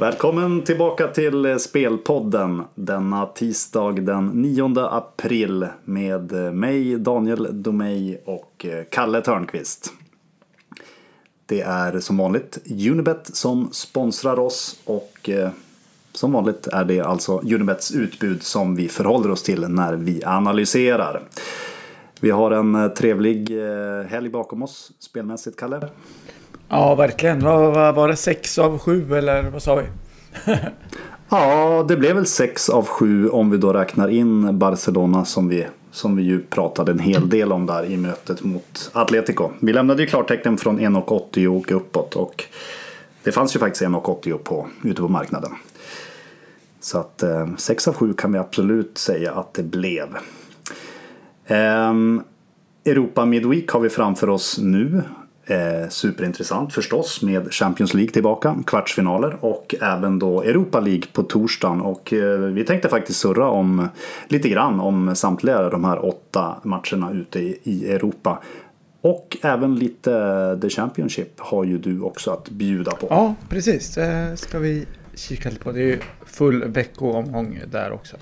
Välkommen tillbaka till Spelpodden denna tisdag den 9 april med mig, Daniel Domej och Kalle Törnqvist. Det är som vanligt Unibet som sponsrar oss och som vanligt är det alltså Unibets utbud som vi förhåller oss till när vi analyserar. Vi har en trevlig helg bakom oss spelmässigt, Kalle. Ja, verkligen. Var det 6 av 7 eller vad sa vi? Ja, det blev väl 6 av 7 om vi då räknar in Barcelona som vi ju pratade en hel del om där i mötet mot Atletico. Vi lämnade ju klartecken från 1,80 och uppåt och det fanns ju faktiskt 1,80 ute på marknaden. Så att 6 av 7 kan vi absolut säga att det blev. Europa Midweek har vi framför oss nu. Superintressant förstås med Champions League tillbaka, kvartsfinaler och även då Europa League på torsdagen och vi tänkte faktiskt surra om lite grann om samtliga de här 8 matcherna ute i Europa och även lite The Championship har ju du också att bjuda på. Ja, precis. Det ska vi kika lite på. Det är ju full veckoomgång där också.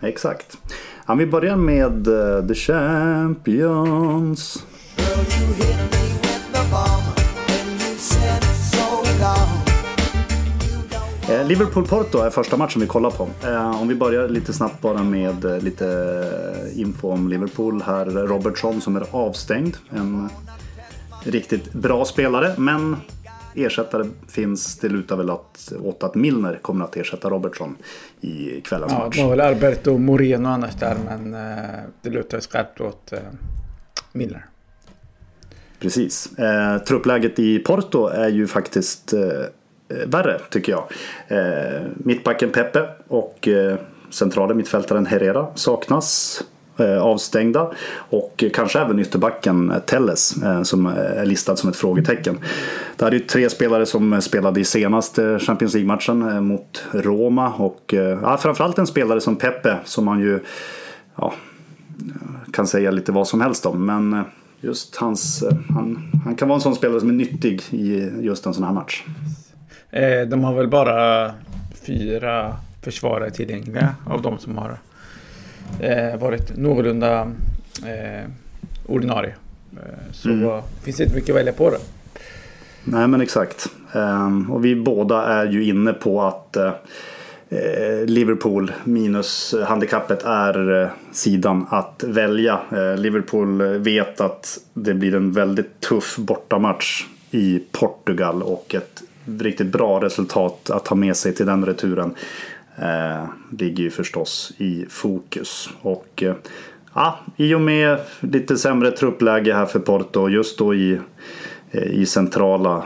Exakt. Ja, vi börjar med The Champions. Girl, you hit me with the bomb and you said it so long. Liverpool-Porto är första matchen vi kollar på. Om vi börjar lite snabbt bara med lite info om Liverpool här. Robertson som är avstängd, en riktigt bra spelare, men ersättare finns, det lutar väl åt att Milner kommer att ersätta Robertson i kvällens match. Ja, det var väl Alberto Moreno annars där, men det lutar skarpt åt Milner. Precis. Truppläget i Porto är ju faktiskt värre tycker jag. Mittbacken Pepe och centrala mittfältaren Herrera saknas, avstängda och kanske även ytterbacken Telles som är listad som ett frågetecken. Det här är ju 3 spelare som spelade i senaste Champions League-matchen mot Roma och framförallt en spelare som Pepe som man ju kan säga lite vad som helst om, men just han kan vara en sån spelare som är nyttig i just en sån här match. De har väl bara 4 försvarare tillgängliga av de som har varit någorlunda ordinarie. Så finns det inte mycket att välja på det. Nej, men exakt. Och vi båda är ju inne på att Liverpool minus handikappet är sidan att välja. Liverpool vet att det blir en väldigt tuff bortamatch i Portugal och ett riktigt bra resultat att ta med sig till den returen ligger ju förstås i fokus och i och med lite sämre truppläge här för Porto just då i centrala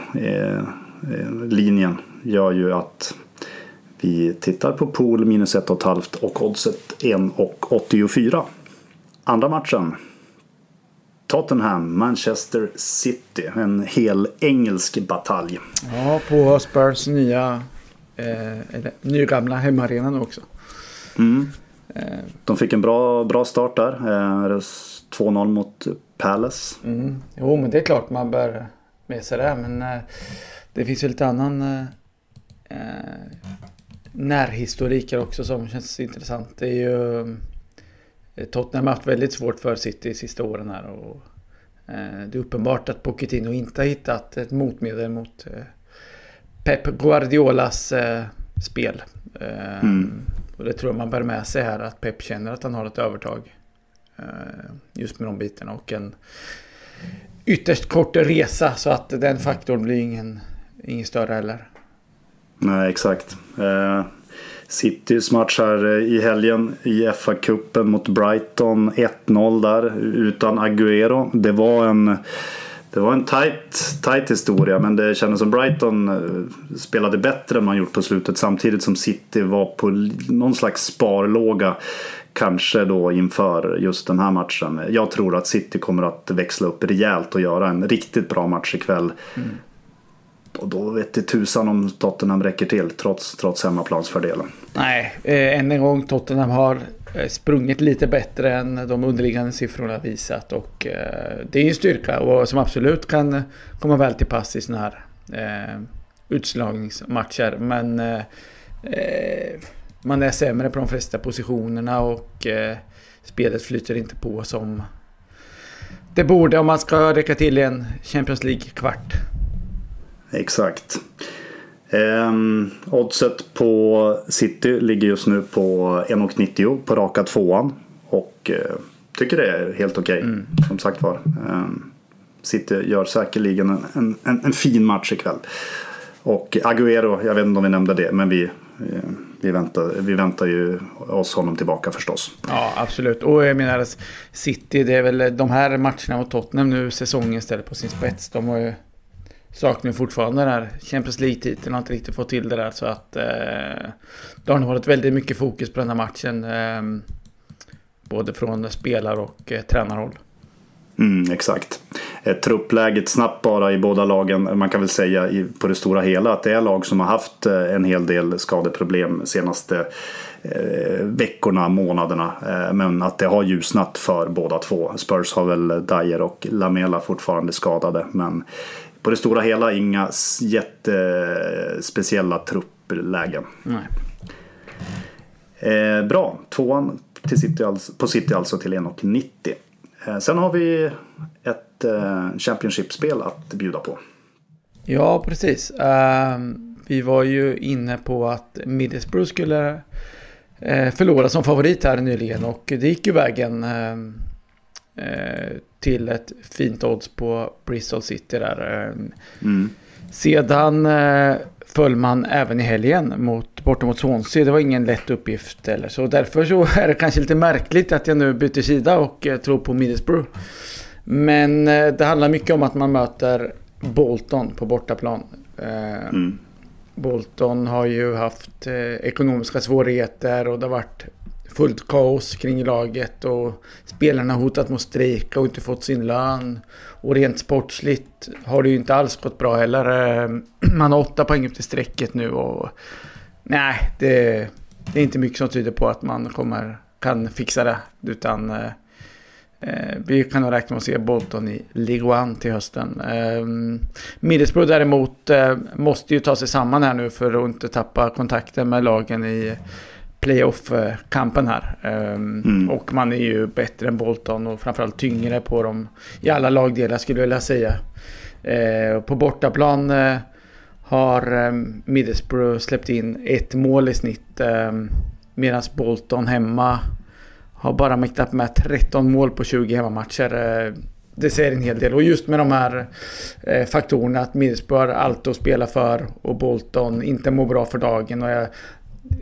linjen gör ju att vi tittar på pool minus 1,5 och oddset 1,84. Andra matchen. Tottenham, Manchester City. En hel engelsk batalj. Ja, på Spurs nya nygamla hemmarenan också. Mm. De fick en bra start där. 2-0 mot Palace. Mm. Jo, men det är klart man bör med sig det. Men det finns ju lite annan närhistoriker också som känns intressant. Det är ju Tottenham har haft väldigt svårt för City i sista åren här och det är uppenbart att Pochettino inte har hittat ett motmedel mot Pep Guardiolas spel. Och det tror jag man bär med sig här att Pep känner att han har ett övertag just med de bitarna och en ytterst kort resa så att den faktorn blir ingen större heller. Nej, exakt. Citys match här i helgen i FA-cupen mot Brighton 1-0 där utan Aguero. Det var en tight historia, men det kändes som Brighton spelade bättre än man gjort på slutet samtidigt som City var på någon slags sparlåga kanske då inför just den här matchen. Jag tror att City kommer att växla upp rejält och göra en riktigt bra match ikväll. Mm. Och då vet det tusan om Tottenham räcker till trots hemmaplansfördelen. Nej, än en gång Tottenham har sprungit lite bättre än de underliggande siffrorna visat, och det är en styrka och som absolut kan komma väl till pass i såna här utslagningsmatcher, men man är sämre på de flesta positionerna och spelet flyter inte på som det borde om man ska räcka till en Champions League-kvart. Exakt. Oddset på City ligger just nu på 1,90 på raka tvåan, och tycker det är helt okej. Som sagt var, City gör säkerligen en fin match ikväll. Och Aguero, jag vet inte om vi nämnde det, men vi väntar ju oss honom tillbaka förstås. Ja, absolut. Och jag menar City, det är väl de här matcherna mot Tottenham nu säsongen ställer på sin spets. De har ju saknar fortfarande den här Champions League-titeln, har inte riktigt fått till det där, så att det har varit väldigt mycket fokus på den här matchen, både från spelare och tränarhåll. Exakt. Truppläget snabbt bara i båda lagen. Man kan väl säga på det stora hela att det är lag som har haft en hel del skadeproblem senaste veckorna, månaderna, men att det har ljusnat för båda två. Spurs har väl Dyer och Lamela fortfarande skadade, men på det stora hela inga jättespeciella trupplägen. Nej. Bra, tvåan till City på City alltså till 1,90. Sen har vi ett Championship-spel att bjuda på. Ja, precis. Vi var ju inne på att Middlesbrough skulle förlora som favorit här nyligen, och det gick ju vägen till ett fint odds på Bristol City där. Sedan föll man även i helgen bortom mot Swansea. Det var ingen lätt uppgift eller så. Därför så är det kanske lite märkligt att jag nu byter sida och tror på Middlesbrough. Men det handlar mycket om att man möter Bolton på bortaplan. Bolton har ju haft ekonomiska svårigheter och det har varit fullt kaos kring laget, och spelarna har hotat mot strejka och inte fått sin lön, och rent sportsligt har det ju inte alls gått bra heller. Man har 8 poäng upp till strecket nu, och nej, det är inte mycket som tyder på att man kan fixa det, utan vi kan nog räkna med att se Bolton i Ligue 1 till hösten. Middlesbrough däremot måste ju ta sig samman här nu för att inte tappa kontakten med lagen i playoff-kampen här. Och man är ju bättre än Bolton och framförallt tyngre på dem i alla lagdelar, skulle jag vilja säga. På bortaplan har Middlesbrough släppt in 1 mål i snitt, medan Bolton hemma har bara mäktat med 13 mål på 20 hemmamatcher. Det säger en hel del, och just med de här faktorerna att Middlesbrough har allt att spela för och Bolton inte mår bra för dagen, och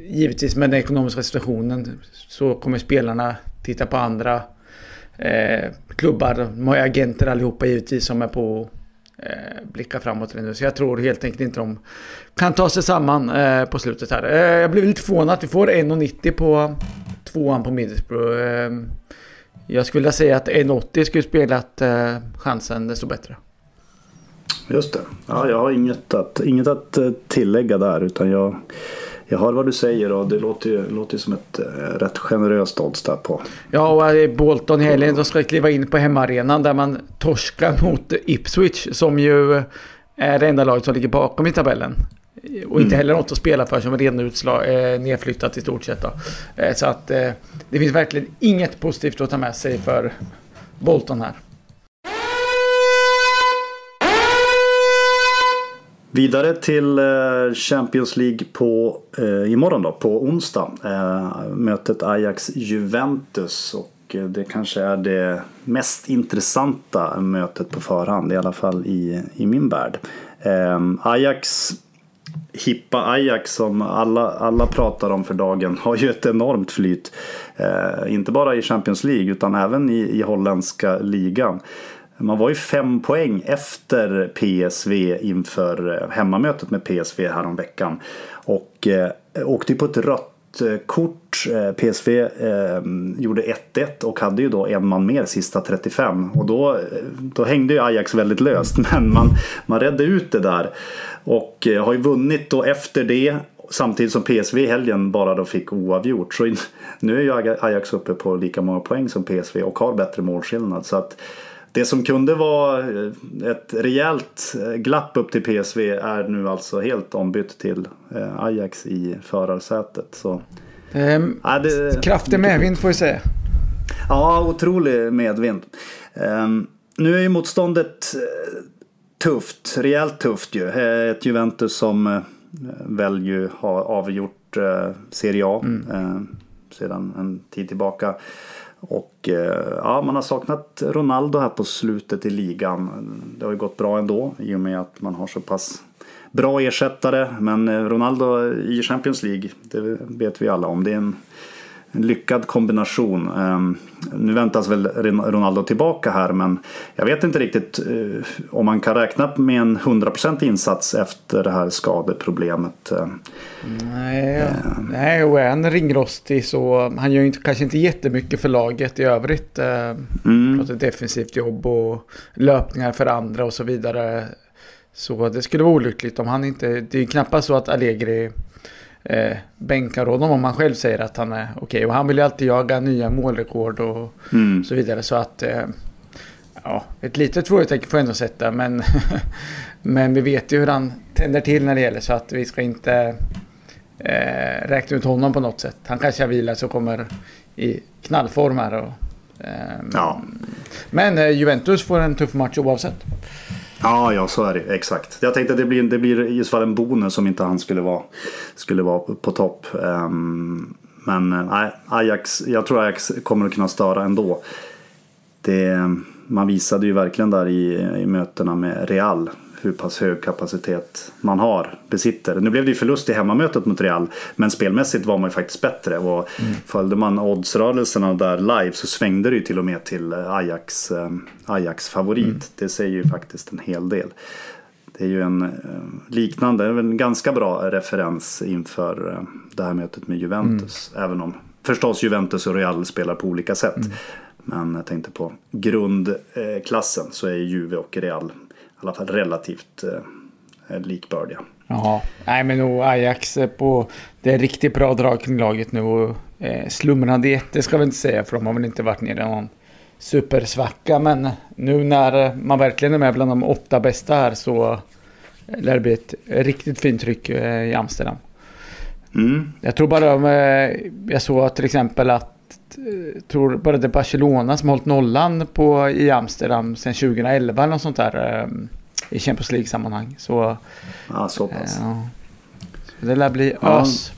givetvis med den ekonomiska situationen så kommer spelarna titta på andra klubbar. De har agenter allihopa givetvis som är på blicka framåt nu. Så jag tror helt enkelt inte de kan ta sig samman på slutet här. Jag blev lite förvånad att vi får 1,90 på tvåan på Middlesbrough. Jag skulle vilja säga att 1,80 skulle spelat chansen desto bättre. Just det. Ja, jag har inget att tillägga där, utan jag hör vad du säger, och det låter ju som ett rätt generöst odds där på. Ja, och Bolton i helgen, då ska jag kliva in på hemmaarenan där man torskar mot Ipswich, som ju är det enda laget som ligger bakom i tabellen. Och inte heller något att spela för, som är redan nedflyttat i stort sett. Då. Så att det finns verkligen inget positivt att ta med sig för Bolton här. Vidare till Champions League imorgon då, på onsdag. Mötet Ajax-Juventus, och det kanske är det mest intressanta mötet på förhand, i alla fall i min värld. Ajax, hippa Ajax som alla pratar om för dagen, har ju ett enormt flyt. Inte bara i Champions League utan även i holländska ligan. Man var ju 5 poäng efter PSV inför hemmamötet med PSV häromveckan, och åkte på ett rött kort. PSV gjorde 1-1 och hade ju då en man mer sista 35, och då hängde ju Ajax väldigt löst, men man redde ut det där och har ju vunnit då efter det, samtidigt som PSV helgen bara då fick oavgjort. Så nu är ju Ajax uppe på lika många poäng som PSV och har bättre målskillnad, så att det som kunde vara ett rejält glapp upp till PSV är nu alltså helt ombytt till Ajax i förarsätet. Så, kraftig medvind får vi säga. Ja, otrolig medvind. Nu är ju motståndet tufft, rejält tufft ju. Ett Juventus som väl ju har avgjort Serie A sedan en tid tillbaka. Och ja, man har saknat Ronaldo här på slutet i ligan. Det har ju gått bra ändå i och med att man har så pass bra ersättare. Men Ronaldo i Champions League, det vet vi alla om. Det är en lyckad kombination. Nu väntas väl Ronaldo tillbaka här, men jag vet inte riktigt om man kan räkna med en 100% insats efter det här skadeproblemet. Nej, och är han ringrostig så han gör ju kanske inte jättemycket för laget i övrigt. Något defensivt jobb och löpningar för andra och så vidare. Så det skulle vara olyckligt om han inte... Det är ju knappast så att Allegri bänkar honom om man själv säger att han är okej, och han vill ju alltid jaga nya målrekord och så vidare, så att ja, ett litet frågetecken får jag ändå sätta, men men vi vet ju hur han tänder till när det gäller, så att vi ska inte räkna ut honom på något sätt. Han kanske vilar så kommer i knallform här och, ja. Men Juventus får en tuff match oavsett. Ja, så är det, exakt. Jag tänkte att det blir i så fall en bonus som inte han skulle vara på topp. Men nej, jag tror Ajax kommer att kunna störa ändå. Man visade ju verkligen där i mötena med Real hur pass hög kapacitet man besitter. Nu blev det ju förlust i hemmamötet mot Real, men spelmässigt var man ju faktiskt bättre, och följde man oddsrörelserna där live så svängde det ju till och med till Ajax favorit. Det säger ju faktiskt en hel del. Det är ju en liknande, en ganska bra referens inför det här mötet med Juventus, även om förstås Juventus och Real spelar på olika sätt. Men jag tänkte på grundklassen så är Juve och Real i alla fall relativt likbördiga. Jaha. Nej, men och Ajax på det är riktigt bra drag kring laget nu, och slumrande jätte ska vi inte säga, för de har väl inte varit nere i någon supersvacka, men nu när man verkligen är med bland de 8 bästa här så lär det bli ett riktigt fint tryck i Amsterdam. Jag tror bara jag såg till exempel att tror bara det Barcelona som hållit nollan i Amsterdam sedan 2011 eller något sånt där i Champions League sammanhang. Så ja, så pass. Så det lär bli ös.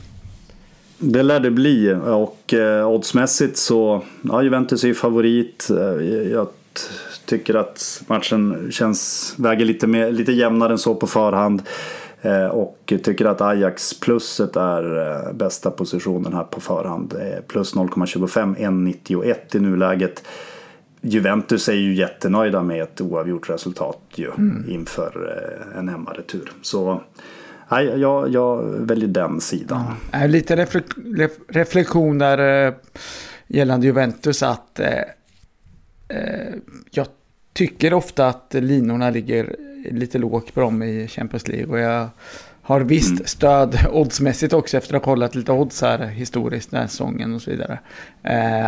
Det lär det bli, och oddsmässigt så Juventus är ju favorit. Jag tycker att matchen väger lite jämnare än så på förhand. Och tycker att Ajax plusset är bästa positionen här på förhand, plus 0,25, 1,91 i nuläget. Juventus är ju jättenöjda med ett oavgjort resultat ju, inför en hemmaretur. Så jag väljer den sidan. Lite reflektioner gällande Juventus, att jag tycker ofta att linorna ligger lite lågt på dem i Champions League, och jag har visst stöd oddsmässigt också efter att ha kollat lite odds här historiskt den här säsongen och så vidare,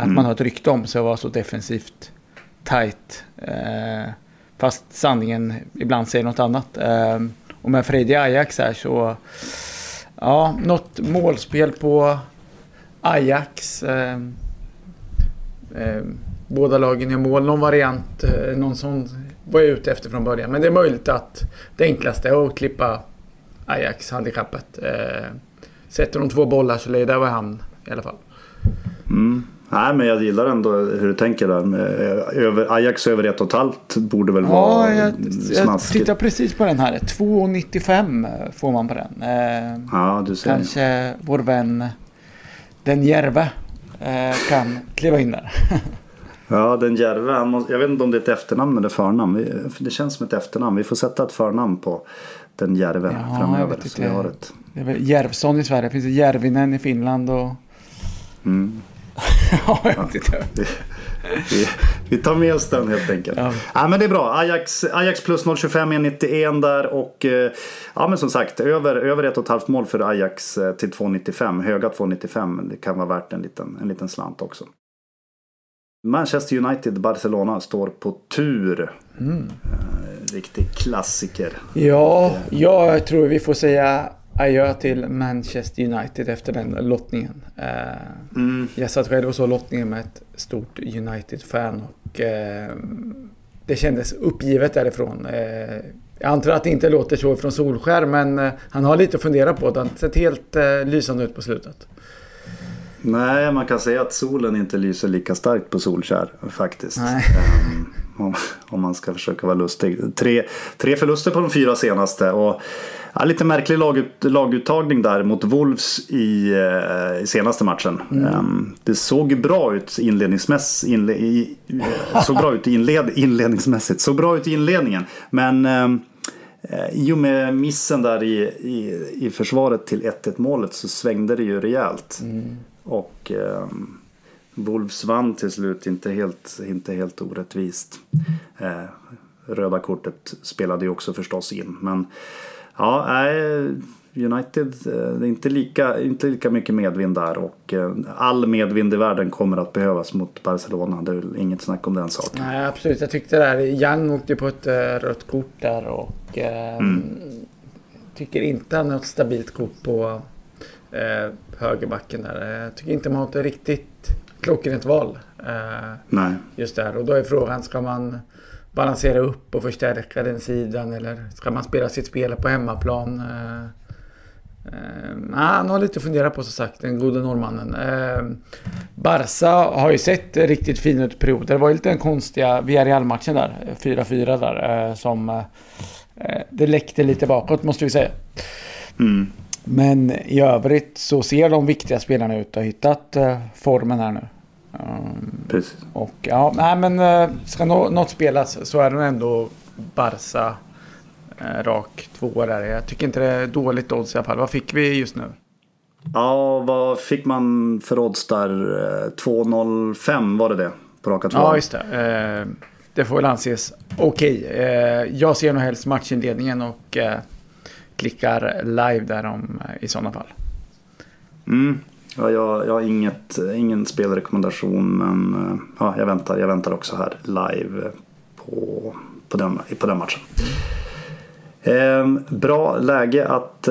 att man har ett rykte om sig att vara så defensivt tight, fast sanningen ibland säger något annat, och med Freddy Ajax här så ja, något målspel på Ajax, båda lagen gör mål, någon variant, någon sån var jag ute efter från början. Men det är möjligt att det enklaste är att klippa Ajax-handikappet. Sätter de 2 bollar så leder jag var hamn i alla fall. Nej, men jag gillar ändå hur du tänker där. Ajax över 1,5 borde väl vara snaskigt. Jag tittar precis på den här. 2,95 får man på den. Du ser. Kanske vår vän den järva kan kliva in där. Ja, den Järve, jag vet inte om det är ett efternamn eller förnamn. Det känns som ett efternamn. Vi får sätta ett förnamn på den Järve framöver. Så vi har ett. Det är väl Järvsson i Sverige. Finns det Järvinen i Finland och... Mm. Ja, jag vet inte. Vi tar med oss den helt enkelt. Ja. Ja, men det är bra. Ajax plus 0,25 är 91 där. Och ja, men som sagt, över 1,5 mål för Ajax till 2,95. Höga 2,95. Det kan vara värt en liten slant också. Manchester United, Barcelona står på tur. Riktig klassiker. Ja, jag tror vi får säga adjö till Manchester United efter den lottningen. Jag satt själv och så lottningen med ett stort United-fan och det kändes uppgivet därifrån. Jag antar att det inte låter så från Solskjär, men han har lite att fundera på. Han sett helt lysande ut på slutet. Nej, man kan säga att solen inte lyser lika starkt på Solskjär faktiskt. Om man ska försöka vara lustig. Tre förluster på de 4 senaste och ja, lite märklig laguttagning där mot Wolves i senaste matchen. Det såg bra ut inledningsmässigt. Såg bra ut i inledningen, men i och med missen där i försvaret till 1-1 målet så svängde det ju rejält. Och Wolves vann till slut, inte helt orättvist. Röda kortet spelade ju också förstås in, men ja, United, det är inte lika mycket medvind där, och all medvind i världen kommer att behövas mot Barcelona. Det är inget snack om den saken. Nej, absolut. Jag tyckte där Young åkte på ett rött kort där och tycker inte han har något stabilt kort på högerbacken där. Jag tycker inte man har ett riktigt klockrent val. Nej. Just där. Och då är frågan, ska man balansera upp och förstärka den sidan eller ska man spela sitt spel på hemmaplan? Han har lite att fundera på, så sagt, den gode norrmannen. Barca har ju sett riktigt fin ut period. Det var ju lite en konstiga Villarreal-matchen där, 4-4 där, som det läckte lite bakåt måste vi säga. Men i övrigt så ser de viktiga spelarna ut och har hittat formen här nu. Precis. Och ja, nej, men ska något spelas så är det ändå Barca rak 2 där. Jag tycker inte det är dåligt odds i alla fall. Vad fick vi just nu? Ja, vad fick man för odds där? 2,05 var det på raka 2. Ja, just det. Det får väl anses okej. Jag ser nog helst matchinledningen och klickar live där om i sådana fall. Ja, jag har ingen spelrekommendation, men ja, jag väntar också här live på den matchen. Bra läge att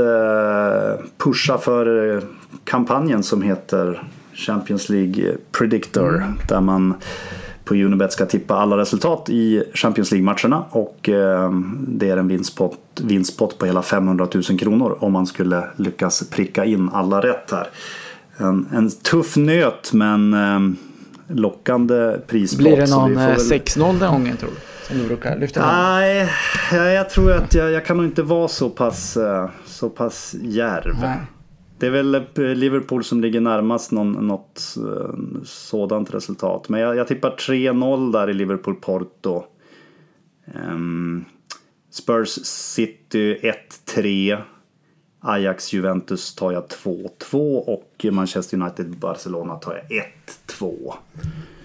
pusha för kampanjen som heter Champions League Predictor, där man på Unibet ska tippa alla resultat i Champions League-matcherna, och det är en vinstpott på hela 500 000 kronor om man skulle lyckas pricka in alla rätt här. En tuff nöt, men lockande prispott. Blir det någon 6-0 den gången tror du? Som du brukar lyfta. Nej, jag tror att jag kan nog inte vara så pass djärv. Nej. Det är väl Liverpool som ligger närmast något sådant resultat. Men jag tippar 3-0 där i Liverpool-Porto. Spurs City 1-3. Ajax-Juventus tar jag 2-2 och Manchester United-Barcelona tar jag 1-2.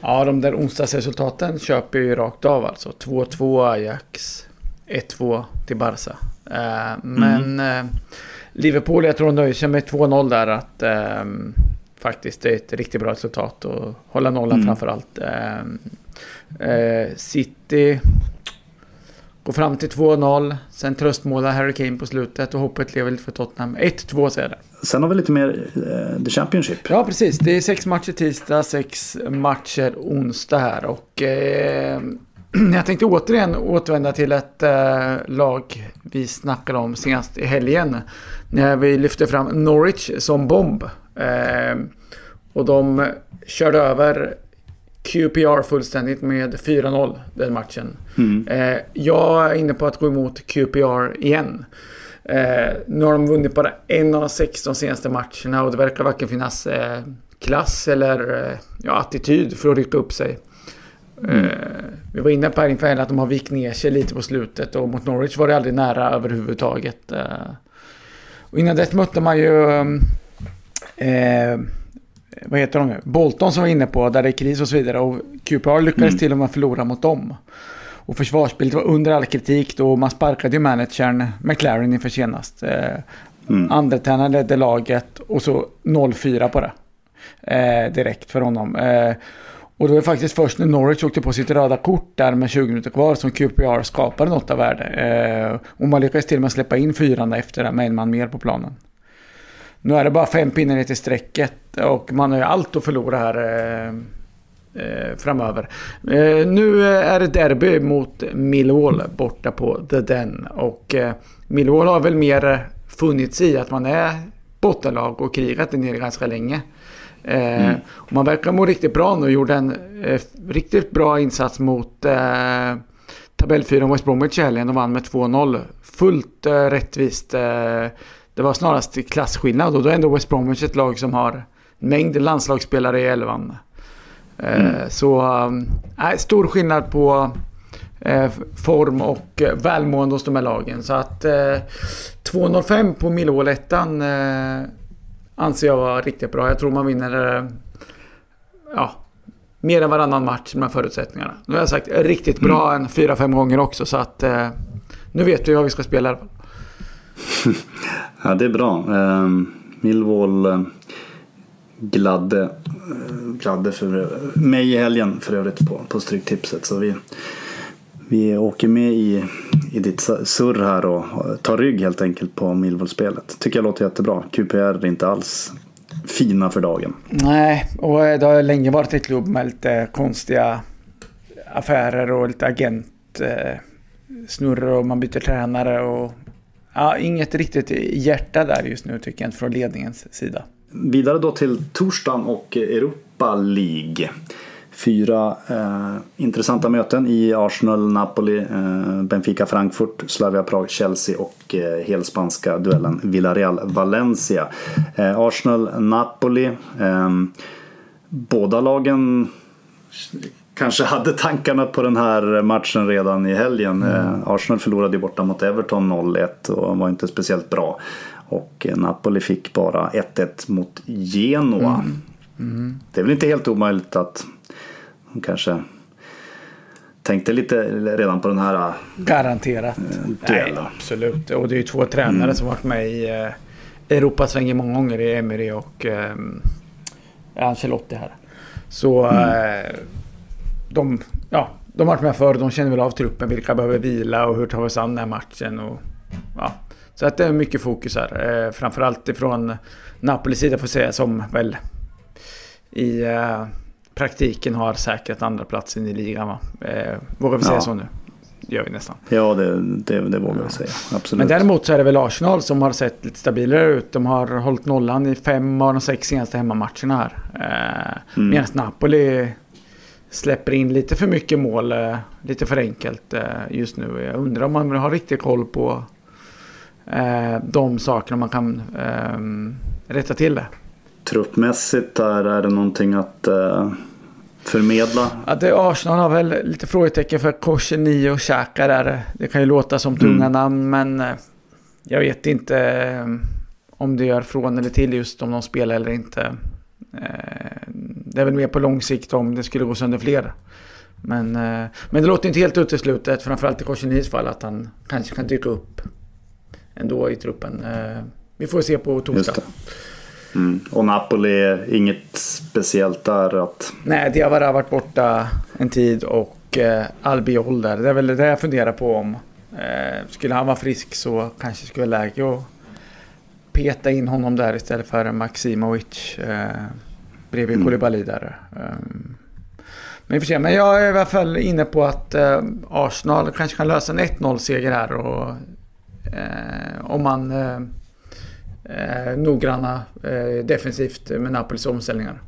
Ja, de där onsdagsresultaten köper ju rakt av alltså. 2-2 Ajax, 1-2 till Barca. Men Liverpool, jag tror de nöjer sig med 2-0 där, att faktiskt det är ett riktigt bra resultat och hålla nollan framförallt. City går fram till 2-0, sen tröstmålar Harry Kane på slutet och hoppet lever lite för Tottenham. 1-2 säger det. Sen har vi lite mer The Championship. Ja, precis. Det är 6 matcher tisdag, 6 matcher onsdag här. Och jag tänkte återvända till ett lag vi snackade om senast i helgen, när vi lyfte fram Norwich som bomb. Och de körde över QPR fullständigt med 4-0 den matchen. Jag är inne på att gå emot QPR igen. Nu har de vunnit bara en av de 16 senaste matcherna och det verkar varken finnas klass eller attityd för att rycka upp sig. Vi var inne på inför att de har vikt ner sig lite på slutet, och mot Norwich var det aldrig nära överhuvudtaget. Och innan det mötte man ju vad heter de nu? Bolton som var inne på, där det är kris och så vidare, och QPR lyckades till och med förlora mot dem. Och försvarsspelet var under all kritik då, man sparkade ju managern McLaren inför senast. Andertränaren ledde laget och så 0-4 på det. Direkt för honom. Och det var faktiskt först när Norwich åkte på sitt röda kort där med 20 minuter kvar som QPR skapade något av värde. Och man lyckades till och med släppa in fyrarna efter det med en man mer på planen. Nu är det bara 5 pinnar ner till strecket och man har ju allt att förlora här framöver. Nu är det derby mot Millwall borta på The Den, och Millwall har väl mer funnits i att man är bottenlag och krigat ner ganska länge. Och man verkar må riktigt bra nu, gjorde en riktigt bra insats mot tabellfyran West Bromwich i helgen och vann med 2-0 fullt rättvist. Det var snarast klassskillnad, och då är ändå West Bromwich ett lag som har en mängd landslagsspelare i elvan. Så stor skillnad på form och välmående hos de här lagen. Så att 205 på Millwall-ettan anser jag var riktigt bra. Jag tror man vinner mer än varannan match med förutsättningarna. Nu har jag sagt riktigt bra en 4-5 gånger också, så att nu vet vi hur vi ska spela i alla fall. Ja, det är bra. Millwall gladde för mig i helgen för övrigt på stryktipset, så vi åker med i ditt surr här och tar rygg helt enkelt på Millwall-spelet. Tycker jag låter jättebra. QPR är inte alls fina för dagen. Nej, och det har länge varit ett klubb med lite konstiga affärer och lite agentsnurror, och man byter tränare och inget riktigt hjärta där just nu tycker jag inte från ledningens sida. Vidare då till torsdagen och Europa League. 4 intressanta möten i Arsenal, Napoli, Benfica, Frankfurt, Slavia Prag, Chelsea och helspanska duellen Villarreal, Valencia. Arsenal, Napoli. Båda lagen kanske hade tankarna på den här matchen redan i helgen. Arsenal förlorade borta mot Everton 0-1 och var inte speciellt bra. Och Napoli fick bara 1-1 mot Genoa. Det är väl inte helt omöjligt att de kanske tänkte lite redan på den här garanterat. Nej, absolut. Och det är ju 2 tränare som varit med i Europasvängen många gånger, i Emery och Ancelotti här. Så de har varit med förr, de känner väl av truppen, vilka behöver vila och hur tar vi oss an den här matchen, och så att det är mycket fokus här, framförallt ifrån Napolis sida får säga, som väl i praktiken har säkrat andra platsen i ligan, va? Vågar vi säga så nu? Gör vi nästan. Ja, det vågar vi säga. Absolut. Men däremot så är det väl Arsenal som har sett lite stabilare ut. De har hållit nollan i 5 av de 6 senaste hemmamatcherna här. Medan Napoli släpper in lite för mycket mål, lite för enkelt just nu. Jag undrar om man har riktigt koll på de sakerna man kan rätta till det. Truppmässigt där är det någonting att förmedla. Ja, Arsenal har väl lite frågetecken för Korseni och Xhaka där. Det kan ju låta som tunga namn, men jag vet inte om det gör från eller till just om de spelar eller inte. Det är väl mer på lång sikt om det skulle gå sönder fler. Men det låter inte helt uteslutet, framförallt i Korsenis fall, att han kanske kan dyka upp ändå i truppen. Vi får se på torsdag. Och Napoli, inget speciellt där att... Nej, det har bara varit borta en tid, och Albiol där. Det är väl det jag funderar på, om skulle han vara frisk så kanske skulle läge och peta in honom där istället för Maximovic bredvid Koulibaly där. Men jag är i alla fall inne på att Arsenal kanske kan lösa en 1-0-seger här, och om man... noggranna defensivt med Napolis omställningar.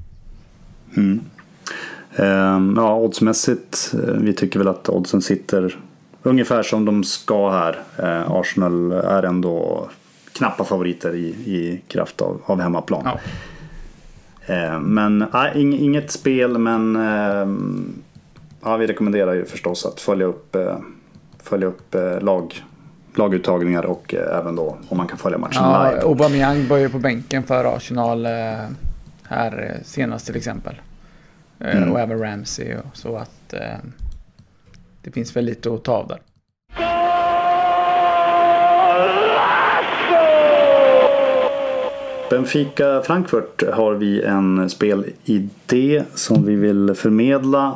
Oddsmässigt vi tycker väl att oddsen sitter ungefär som de ska här. Arsenal är ändå knappa favoriter i kraft av hemmaplan. Men inget spel, men Ja, vi rekommenderar ju förstås att följa upp laguttagningar och även då om man kan följa matchen live. Aubameyang börjar på bänken för Arsenal här senast till exempel. Och även Ramsey, och så att det finns väl lite att ta av där. Benfica Frankfurt har vi en spelidé som vi vill förmedla.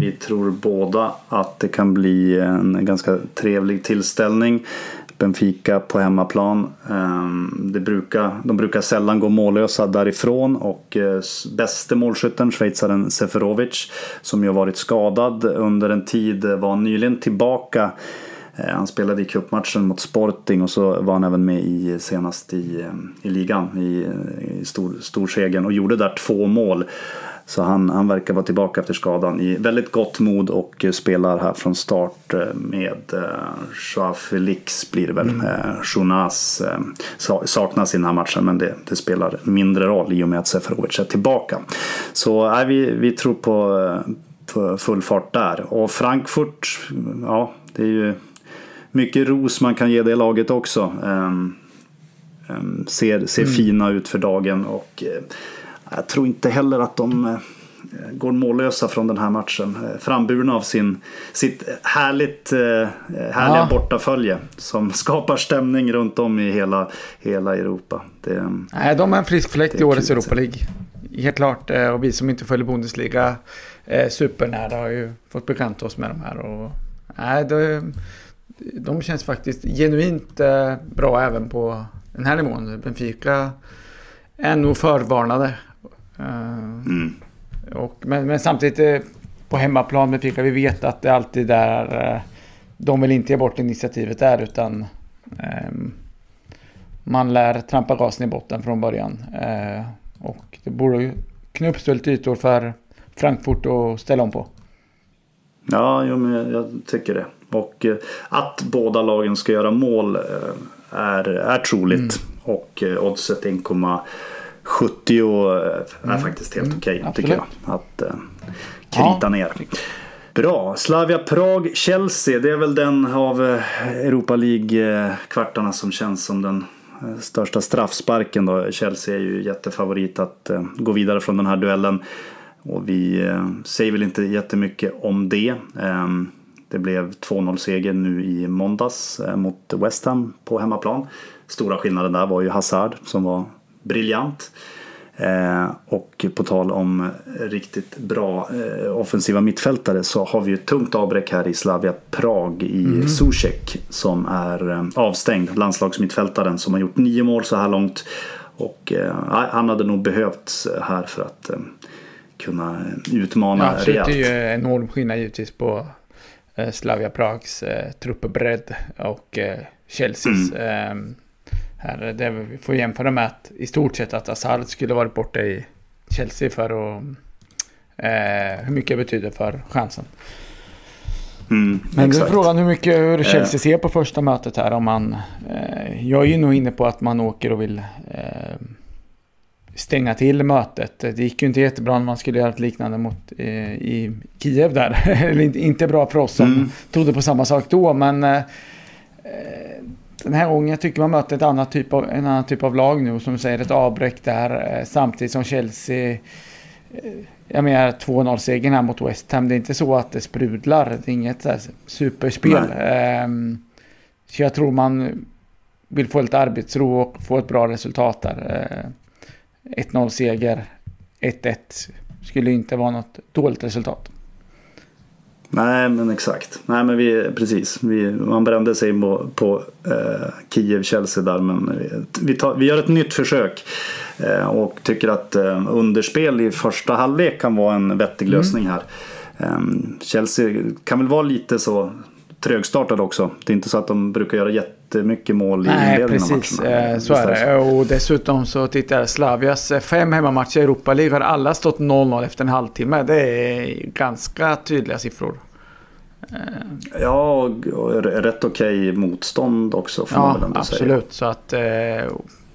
Vi tror båda att det kan bli en ganska trevlig tillställning. Benfica på hemmaplan. De brukar sällan gå mållösa därifrån, och bäste målskytten, schweizaren Seferovic, som ju har varit skadad under en tid, var nyligen tillbaka. Han spelade i cupmatchen mot Sporting, och så var han även med i senast i ligan i storsegern och gjorde där 2 mål. Så han verkar vara tillbaka efter skadan i väldigt gott mod och spelar här från start med Joao Felix blir det väl. Jonas saknas i den här matchen, men det spelar mindre roll i och med att Seferovic är tillbaka. Så vi tror på full fart där. Och Frankfurt, ja, det är ju mycket ros man kan ge det laget också. Ser fina ut för dagen, och jag tror inte heller att de går mållösa från den här matchen. Framburna av sitt härliga bortafölje som skapar stämning runt om i hela Europa. Nej, de är en frisk fläkt i årets Europa League. Helt klart, och vi som inte följer Bundesliga supernära har ju fått bekanta oss med de här, och nej, de känns faktiskt genuint bra även på den här nivån. Benfica är nog förvarnade. Men samtidigt på hemmaplan Benfica, vi vet att det alltid där de vill inte ge bort initiativet där, utan man lär trampa gasen i botten från början. Och det borde ju knuppställt ytor för Frankfurt att ställa om på. Ja, jag tycker det. Och att båda lagen ska göra mål är troligt. Och oddset 1,70 är faktiskt helt okej, tycker jag. Att krita ner. Bra, Slavia Prag, Chelsea. Det är väl den av Europa League-kvartarna som känns som den största straffsparken då. Chelsea är ju jättefavorit att gå vidare från den här duellen. Och vi säger väl inte jättemycket om det. Det blev 2-0-seger nu i måndags mot West Ham på hemmaplan. Stora skillnaden där var ju Hazard som var briljant. Och på tal om riktigt bra offensiva mittfältare så har vi ju ett tungt avbräck här i Slavia Prag i Zuzek, som är avstängd, landslagsmittfältaren som har gjort 9 mål så här långt. Och han hade nog behövts här för att kunna utmana rejält. Det är ju en enorm skillnad givetvis på Slavia Prags truppbredd och Chelseas. Här, det vi får jämföra med att i stort sett att Hazard skulle varit borta i Chelsea för att, hur mycket det betyder för chansen. Men nu är frågan hur Chelsea ser på första mötet här. Om man, jag är ju nog inne på att man åker och vill stänga till mötet. Det gick ju inte jättebra när man skulle göra ett liknande mot i Kiev där. Inte bra för oss som trodde på samma sak då, men den här gången tycker man möter en annan typ av lag nu, som säger ett avbräck där, samtidigt som Chelsea, jag menar 2-0-segern här mot West Ham, det är inte så att det sprudlar, det är inget där superspel. Så jag tror man vill få lite arbetsro och få ett bra resultat där. 1-0-seger, 1-1 skulle inte vara något dåligt resultat. Nej, men exakt. Nej, men man brände sig på Kiev-Chelsea där, men vi gör ett nytt försök och tycker att underspel i första halvlek kan vara en vettig lösning här. Chelsea kan väl vara lite så trögstartade också. Det är inte så att de brukar göra jättemycket mål i inledningen av matcherna. Så är det. Och dessutom så tittar Slavias 5 hemmamatcher i Europa League har alla stått 0-0 efter en halvtimme. Det är ganska tydliga siffror. Ja, och rätt okej motstånd också. Ja, absolut. Så att,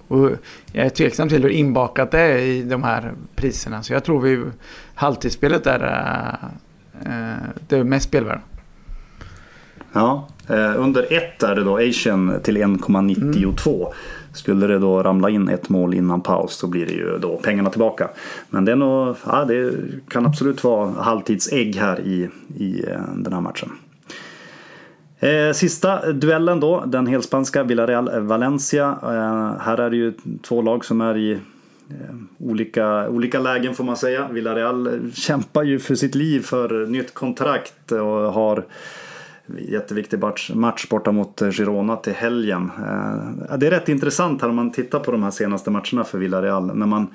och jag är tveksam till hur inbakat det är i de här priserna. Så jag tror halvtidsspelet är med spelvärde. Ja, under 1 är det då Asian till 1,92. Mm. Skulle det då ramla in ett mål innan paus så blir det ju då pengarna tillbaka. Men det, är nog, ja, det kan absolut vara halvtidsägg här i den här matchen. Sista duellen då, den helspanska Villarreal Valencia. Här är det ju två lag som är i olika lägen får man säga. Villarreal kämpar ju för sitt liv för nytt kontrakt och har jätteviktig match borta mot Girona till helgen. Det är rätt intressant här om man tittar på de här senaste matcherna för Villarreal. När man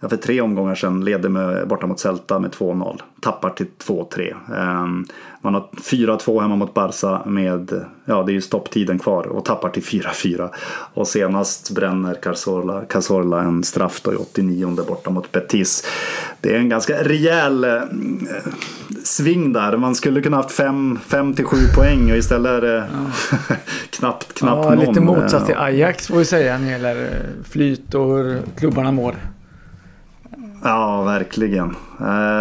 för 3 omgångar sedan ledde med, borta mot Celta med 2-0. Tappar till 2-3. Man har 4-2 hemma mot Barca med, ja det är ju stopptiden kvar, och tappar till 4-4. Och senast bränner Cazorla en straff då i 89:e borta mot Betis. Det är en ganska rejäl sving där. Man skulle kunna haft 5-7 poäng och istället knappt någon. Lite motsatt till Ajax får vi säga när det gäller flyt och hur klubbarna mår. Ja, verkligen.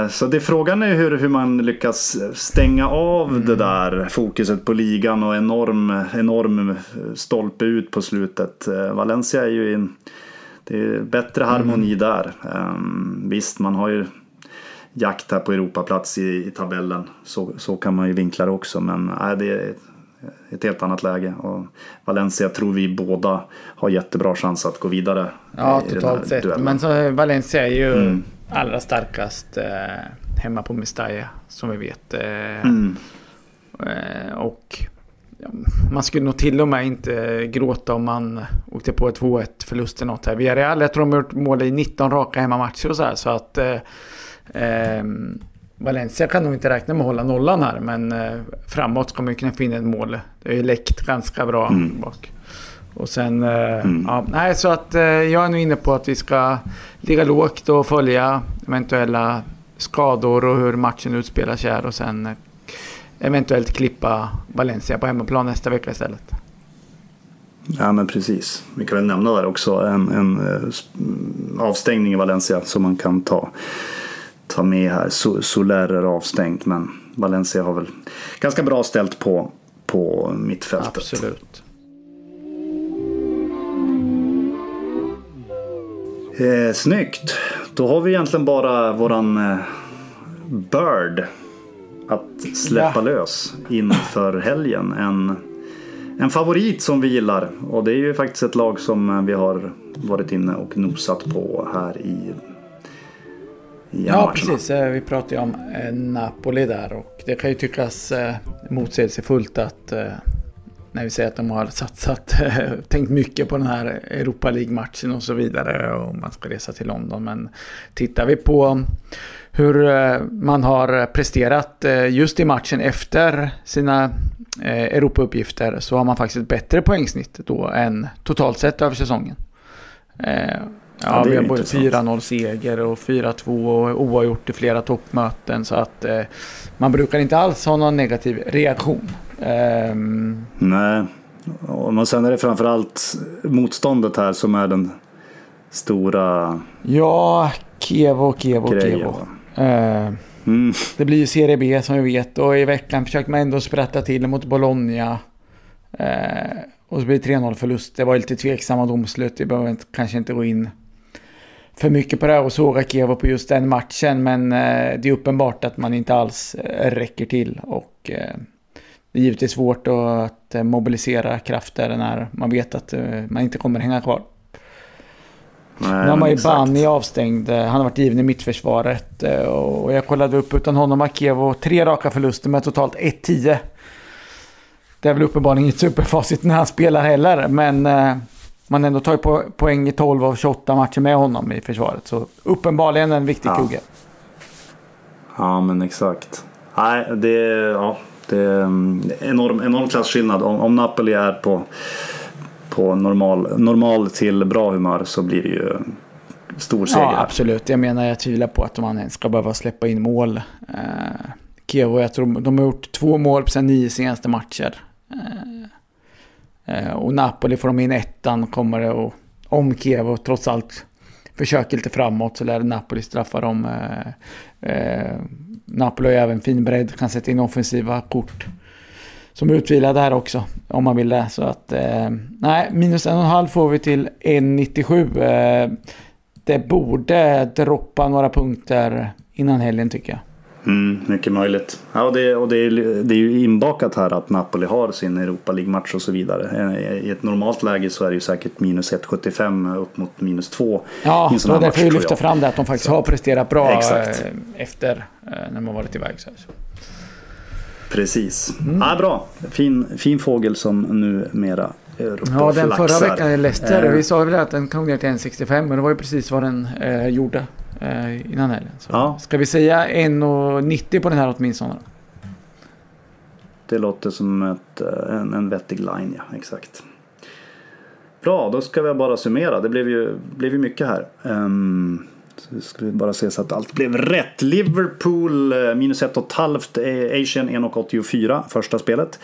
Så det frågan är hur man lyckas stänga av det där fokuset på ligan och enorm stolpe ut på slutet. Valencia är ju det är bättre harmoni där. Visst, man har ju jakt här på Europaplats i tabellen. Så kan man ju vinkla det också, men det är ett helt annat läge, och Valencia tror vi båda har jättebra chans att gå vidare. Ja, totalt sett duellen. Men så Valencia är ju allra starkast hemma på Mestalla som vi vet och ja, man skulle nog till och med inte gråta om man åkte på 2-1 förlust eller något här. Vi är Real, jag tror de har gjort mål i 19 raka hemmamatcher och så här, så att Valencia kan nog inte räkna med att hålla nollan här, men framåt kommer vi kunna finna ett mål. Det är ju läckt ganska bra bak. Och sen så att jag är nu inne på att vi ska ligga lågt och följa eventuella skador och hur matchen utspelar sig här, och sen eventuellt klippa Valencia på hemmaplan nästa vecka istället. Ja, men precis. Vi kan väl nämna där också en avstängning i Valencia som man kan ta med här. Soler är avstängt, men Valencia har väl ganska bra ställt på mittfältet. Absolut. Snyggt. Då har vi egentligen bara våran Bird att släppa lös inför helgen. En favorit som vi gillar, och det är ju faktiskt ett lag som vi har varit inne och nosat på här Ja, precis. Vi pratade ju om Napoli där, och det kan ju tyckas motsägelsefullt att när vi säger att de har tänkt mycket på den här Europa League-matchen och så vidare, och man ska resa till London, men tittar vi på hur man har presterat just i matchen efter sina Europa-uppgifter, så har man faktiskt ett bättre poängsnitt då än totalt sett över säsongen. Ja, vi har både 4-0-seger och 4-2 och oavgjort i flera toppmöten, så att man brukar inte alls ha någon negativ reaktion. Nej, och sen är det framförallt motståndet här som är den stora... Ja, Kevo. Det blir ju Serie B som vi vet, och i veckan försöker man ändå sprätta till mot Bologna. Och så blir det 3-0 förlust. Det var lite tveksamma domslut. Vi behöver kanske inte gå in för mycket på det här och såga Kevo på just den matchen, men det är uppenbart att man inte alls räcker till, och det är givetvis svårt att mobilisera krafter när man vet att man inte kommer hänga kvar. Nu har man ju Bani avstängd. Han har varit given i mittförsvaret, och jag kollade upp, utan honom har Kevo 3 raka förluster med totalt 1-10. Det är väl uppenbarligen inget superfacit när han spelar heller, men man ändå tar ju poäng i 12 av 28 matcher med honom i försvaret, så uppenbarligen en viktig kugge. Ja, men exakt. Nej, det är enorm klassskillnad. Om Napoli är på normal till bra humör, så blir det ju stor seger. Ja, absolut. Jag tvivlar på att man ska behöva släppa in mål. Kevo, jag tror de har gjort 2 mål på sina 9 senaste matcher. Och Napoli får de in ettan, kommer det, och om Kevo trots allt försöker lite framåt så lär Napoli straffa dem. Napoli har även fin bredd, kan sätta in offensiva kort som utvilar där också om man vill det. Så att nej, minus 1,5 får vi till 1,97. Det borde droppa några punkter innan helgen tycker jag. Mm, mycket möjligt. Ja, och det är ju inbakat här att Napoli har sin Europa League-match och så vidare. I ett normalt läge så är det ju säkert minus 1,75 upp mot minus 2. Ja, det är därför vi lyfter fram det att de faktiskt så har presterat bra efter när man varit iväg. Så. Precis. Mm. Ja, bra. Fin fågel som numera Europa ja, den flaxar. Förra veckan i Leicester. Vi sa väl att den kom ner till 1,65 men det var ju precis vad den gjorde. Innan helgen. Så ja. Ska vi säga 1,90 på den här åtminstone? Det låter som en vettig line, ja, exakt. Bra, då ska vi bara summera. Det blev ju mycket här. Så ska vi bara se så att allt blev rätt. Liverpool minus 1,5, Asian 1,84 första spelet.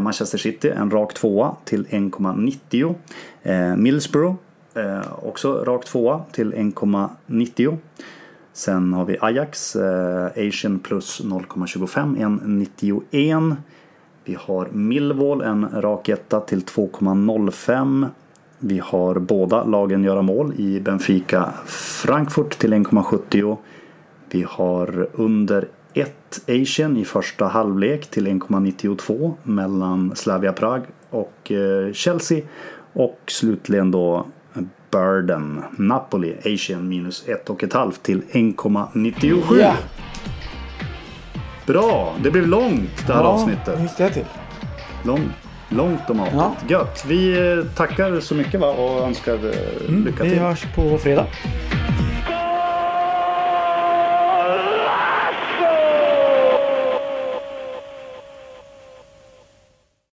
Manchester City en rak tvåa till 1,90. Middlesbrough också rakt tvåa till 1,90. Sen har vi Ajax Asian plus 0,25 1,91. Vi har Millwall en rak etta till 2,05. Vi har båda lagen göra mål i Benfica Frankfurt till 1,70. Vi har under 1 Asian i första halvlek till 1,92 mellan Slavia Prag och Chelsea. Och slutligen då Burden, Napoli, Asian minus 1,5 till 1,97. Yeah. Bra, det blev långt det här avsnittet. Just det till. Långt om avsnittet. Ja. Gött. Vi tackar så mycket va, och önskar lycka till. Vi hörs på fredag.